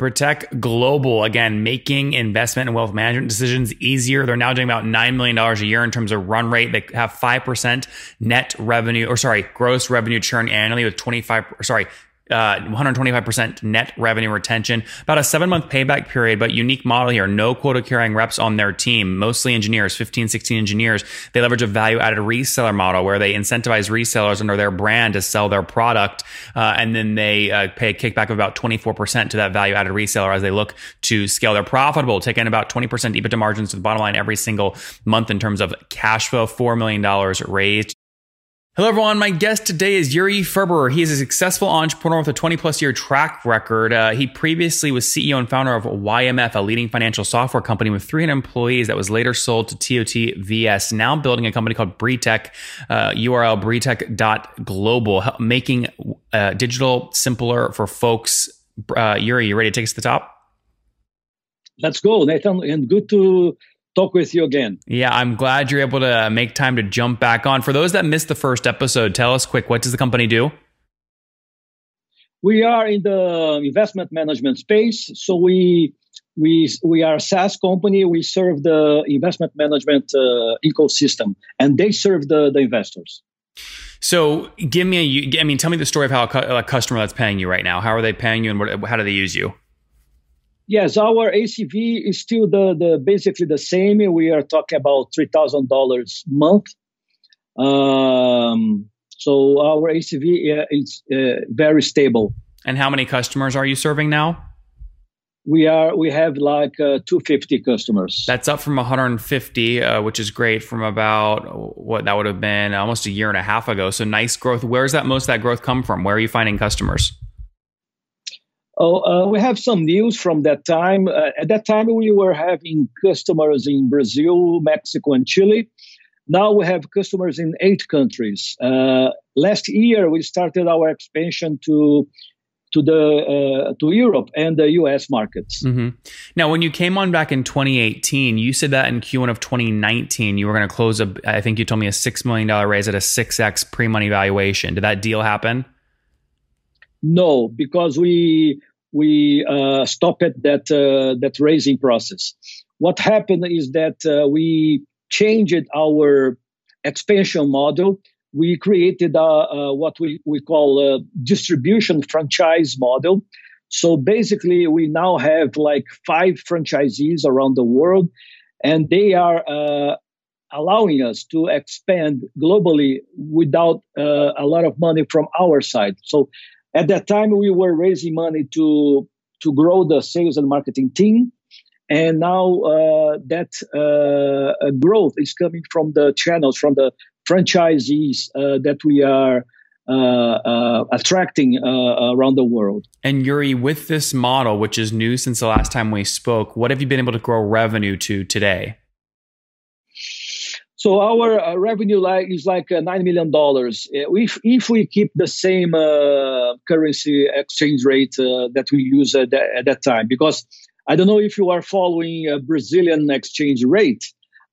Britech Global, again, making investment and wealth management decisions easier. They're now doing about $9 million a year in terms of run rate. They have 5% net revenue, or sorry, gross revenue churn annually with 125% net revenue retention, about a 7-month payback period, but unique model here. No quota carrying reps on their team, mostly engineers, 15, 16 engineers. They leverage a value added reseller model where they incentivize resellers under their brand to sell their product. And then they pay a kickback of about 24% to that value added reseller as they look to scale. They're profitable, taking about 20% EBITDA margins to the bottom line every single month in terms of cash flow, $4 million raised. Hello, everyone. My guest today is Yuri Ferber. He is a successful entrepreneur with a 20-plus-year track record. He previously was CEO and founder of YMF, a leading financial software company with 300 employees that was later sold to TOTVS, now building a company called Britech, URL britech.global, making digital simpler for folks. Yuri, you ready to take us to the top? Let's go, Nathan, and good to talk with you again. Yeah, I'm glad you're able to make time to jump back on. For those that missed the first episode, tell us quick, what does the company do? We are in the investment management space. So we are a SaaS company. We serve the investment management ecosystem, and they serve the investors. So give me tell me the story of how a customer that's paying you right now. How are they paying you, and how do they use you? Yes, our ACV is still basically the same. We are talking about $3,000 a month. So our ACV is very stable. And how many customers are you serving now? We have like 250 customers. That's up from 150, which is great, from about what that would have been almost a year and a half ago. So nice growth. Where's that most of that growth come from? Where are you finding customers? Oh, we have some news from that time. At that time, we were having customers in Brazil, Mexico, and Chile. Now we have customers in 8 countries. Last year, we started our expansion to Europe and the U.S. markets. Mm-hmm. Now, when you came on back in 2018, you said that in Q1 of 2019, you were going to close I think you told me a $6 million raise at a 6X pre-money valuation. Did that deal happen? No, because we stopped at that raising process. What happened is that we changed our expansion model. We created what we call a distribution franchise model. So basically, we now have like 5 franchisees around the world, and they are allowing us to expand globally without a lot of money from our side. So at that time, we were raising money to grow the sales and marketing team. And now that growth is coming from the channels, from the franchisees that we are attracting around the world. And Yuri, with this model, which is new since the last time we spoke, what have you been able to grow revenue to today? So our revenue is like $9 million. If we keep the same currency exchange rate that we used at that time, because I don't know if you are following Brazilian exchange rate.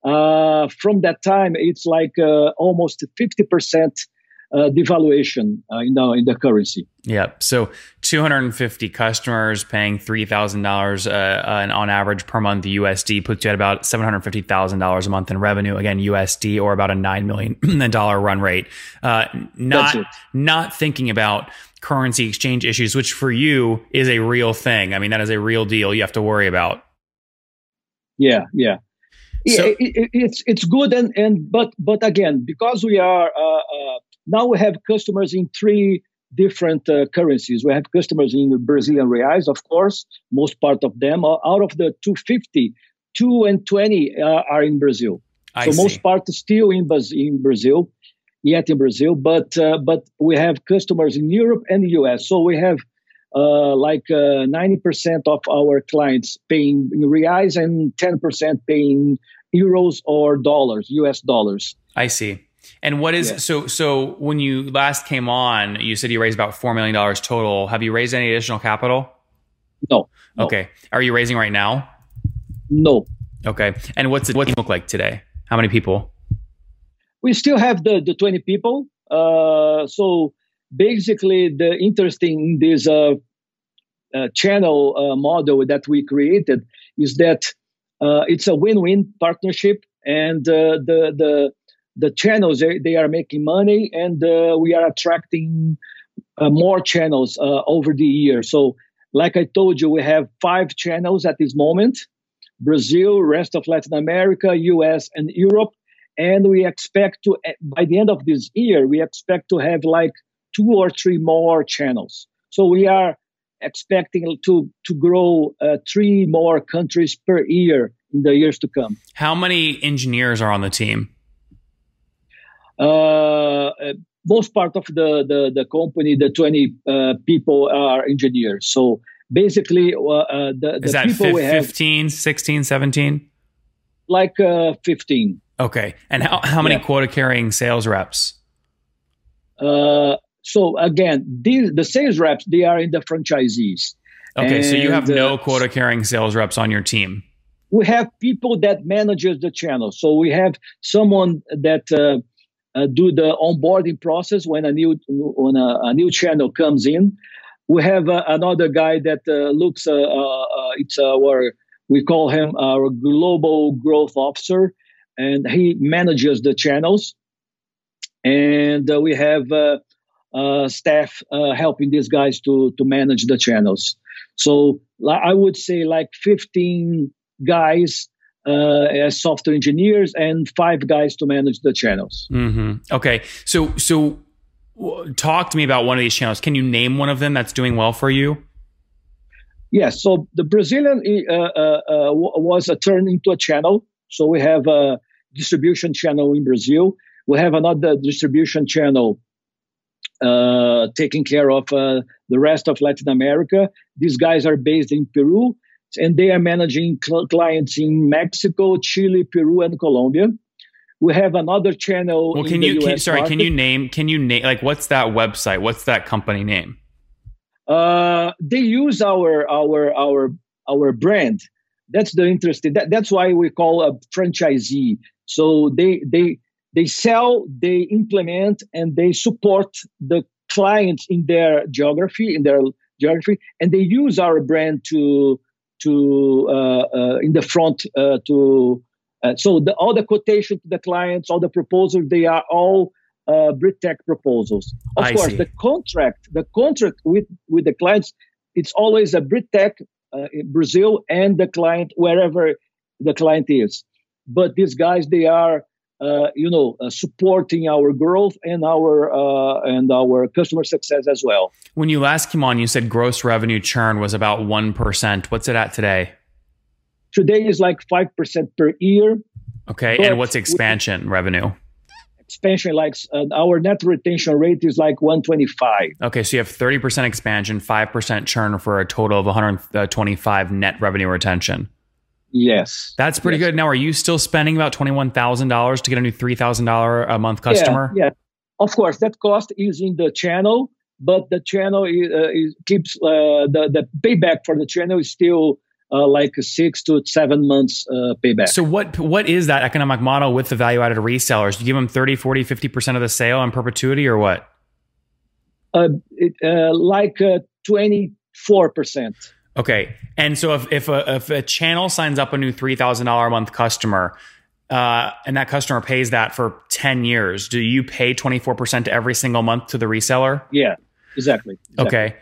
From that time, it's like almost 50% devaluation in the currency. Yeah. So 250 customers paying $3,000 and on average per month, the USD puts you at about $750,000 a month in revenue. Again, USD, or about a $9 million run rate. Not thinking about currency exchange issues, which for you is a real thing. I mean, that is a real deal you have to worry about. Yeah. Yeah. So, yeah, it's good. But again, because we are, now we have customers in 3 different currencies. We have customers in Brazilian reais, of course, most part of them. Out of the 250, 220 are in Brazil. So most part is still in Brazil. But we have customers in Europe and the U.S. So we have 90% of our clients paying in reais and 10% paying euros or dollars, U.S. dollars. I see. And what is, so when you last came on, you said you raised about $4 million total. Have you raised any additional capital? No. Okay. Are you raising right now? No. Okay. And what's it look like today? How many people? We still have the 20 people. So basically the interesting in this channel model that we created is that it's a win-win partnership, and the channels, they are making money, and we are attracting more channels over the year. So like I told you, we have 5 channels at this moment: Brazil, rest of Latin America, US, and Europe. And we expect to, by the end of this year, we expect to have like 2 or 3 more channels. So we are expecting to grow 3 more countries per year in the years to come. How many engineers are on the team? Most part of the company, the 20 people are engineers. So basically, is that people we have 15, 16, 17? Like 15. Okay. And how many quota carrying sales reps? So again, the sales reps, they are in the franchisees. Okay. And so you have no quota carrying sales reps on your team. We have people that manages the channel. So we have someone that do the onboarding process when a new channel comes in. We have another guy that looks. It's our, we call him our global growth officer, and he manages the channels. And we have staff helping these guys to manage the channels. So I would say like 15 guys as software engineers and 5 guys to manage the channels. Mm-hmm. Okay. So talk to me about one of these channels. Can you name one of them that's doing well for you? Yes. Yeah, so the Brazilian was turned into a channel. So we have a distribution channel in Brazil. We have another distribution channel taking care of the rest of Latin America. These guys are based in Peru, and they are managing clients in Mexico, Chile, Peru, and Colombia. We have another channel. Well, can you name like what's that website? What's that company name? They use our brand. That's the interesting. That's why we call a franchisee. So they sell, they implement, and they support the clients in their geography, and they use our brand to in the front so all the quotation to the clients, all the proposals, they are all Britech proposals. Of course, the contract with the clients, it's always a Britech in Brazil and the client wherever the client is. But these guys, they are supporting our growth and our customer success as well. When you last came on, you said gross revenue churn was about 1%. What's it at today? Today is like 5% per year. Okay. But and what's expansion revenue? Expansion, like our net retention rate is like 125. Okay. So you have 30% expansion, 5% churn for a total of 125 net revenue retention. Yes. That's pretty good. Now, are you still spending about $21,000 to get a new $3,000 a month customer? Yeah. Of course, that cost is in the channel, but the channel keeps the payback for the channel is still like 6 to 7 months payback. So what is that economic model with the value-added resellers? Do you give them 30, 40, 50% of the sale in perpetuity or what? 24%. Okay. And so if a channel signs up a new $3,000 a month customer and that customer pays that for 10 years, do you pay 24% every single month to the reseller? Yeah, exactly. Okay.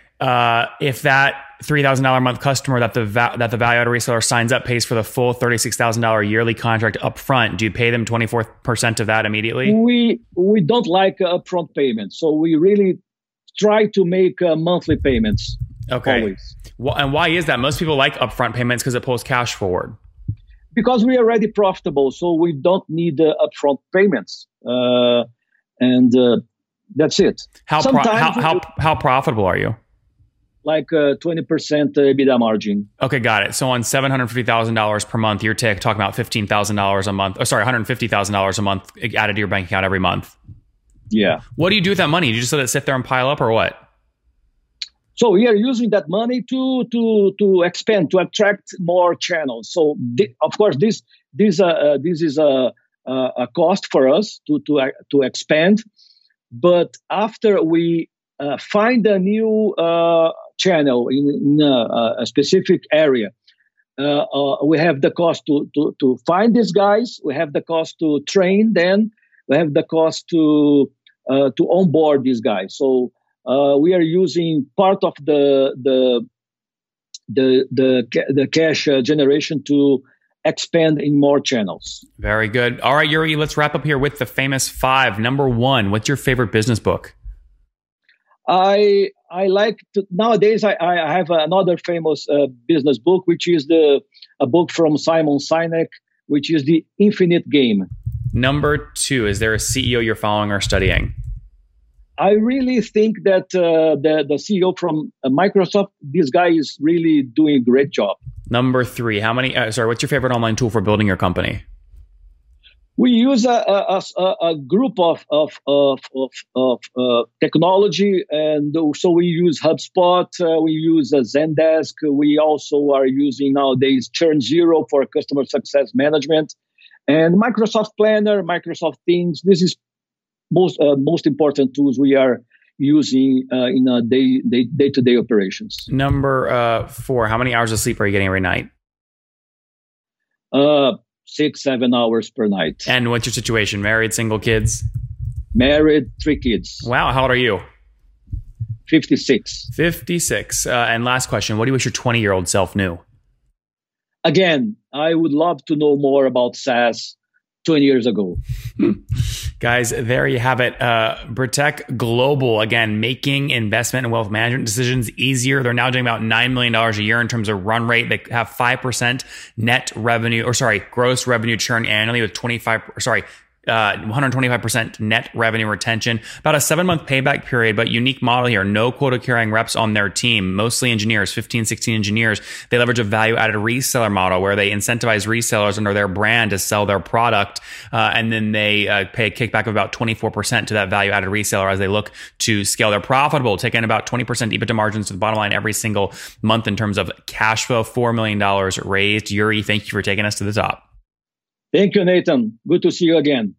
If that $3,000 a month customer that the value-added reseller signs up pays for the full $36,000 yearly contract upfront, do you pay them 24% of that immediately? We don't like upfront payments. So we really try to make monthly payments. Okay. Always. Well, and why is that? Most people like upfront payments because it pulls cash forward. Because we're already profitable, so we don't need upfront payments. And that's it. How profitable are you? Like 20% EBITDA margin. Okay, got it. So on $750,000 per month, you're talking about $15,000 a month. Sorry, $150,000 a month added to your bank account every month. Yeah. What do you do with that money? Do you just let it sit there and pile up or what? So we are using that money to expand, to attract more channels. So of course, this is a cost for us to expand. But after we find a new channel, in a specific area. We have the cost to find these guys. We have the cost to train them. We have the cost to onboard these guys. So we are using part of the cash generation to expand in more channels. Very good. All right, Yuri, let's wrap up here with the famous five. Number one, what's your favorite business book? I like to, nowadays I have another famous business book, which is a book from Simon Sinek, which is The Infinite Game. Number two, is there a CEO you're following or studying? I really think that the CEO from Microsoft, this guy is really doing a great job. Number three, what's your favorite online tool for building your company? We use a group of technology, and so we use HubSpot, we use Zendesk, we also are using nowadays Churn Zero for customer success management, and Microsoft Planner, Microsoft Teams. This is most important tools we are using in our day-to-day operations. Number four, how many hours of sleep are you getting every night? 6-7 hours per night. And what's your situation? Married, single, kids? Married, 3 kids. Wow. How old are you? 56. 56. And last question, what do you wish your 20-year-old self knew? Again, I would love to know more about SaaS 20 years ago. Guys, there you have it. Britech Global, again, making investment and wealth management decisions easier. They're now doing about $9 million a year in terms of run rate. They have 5% gross revenue churn annually with 125% net revenue retention, about a 7-month payback period, but unique model here. No quota carrying reps on their team, mostly engineers, 15, 16 engineers. They leverage a value added reseller model where they incentivize resellers under their brand to sell their product. And then they pay a kickback of about 24% to that value added reseller as they look to scale. They're profitable, taking about 20% EBITDA margins to the bottom line every single month in terms of cash flow, $4 million raised. Yuri, thank you for taking us to the top. Thank you, Nathan. Good to see you again.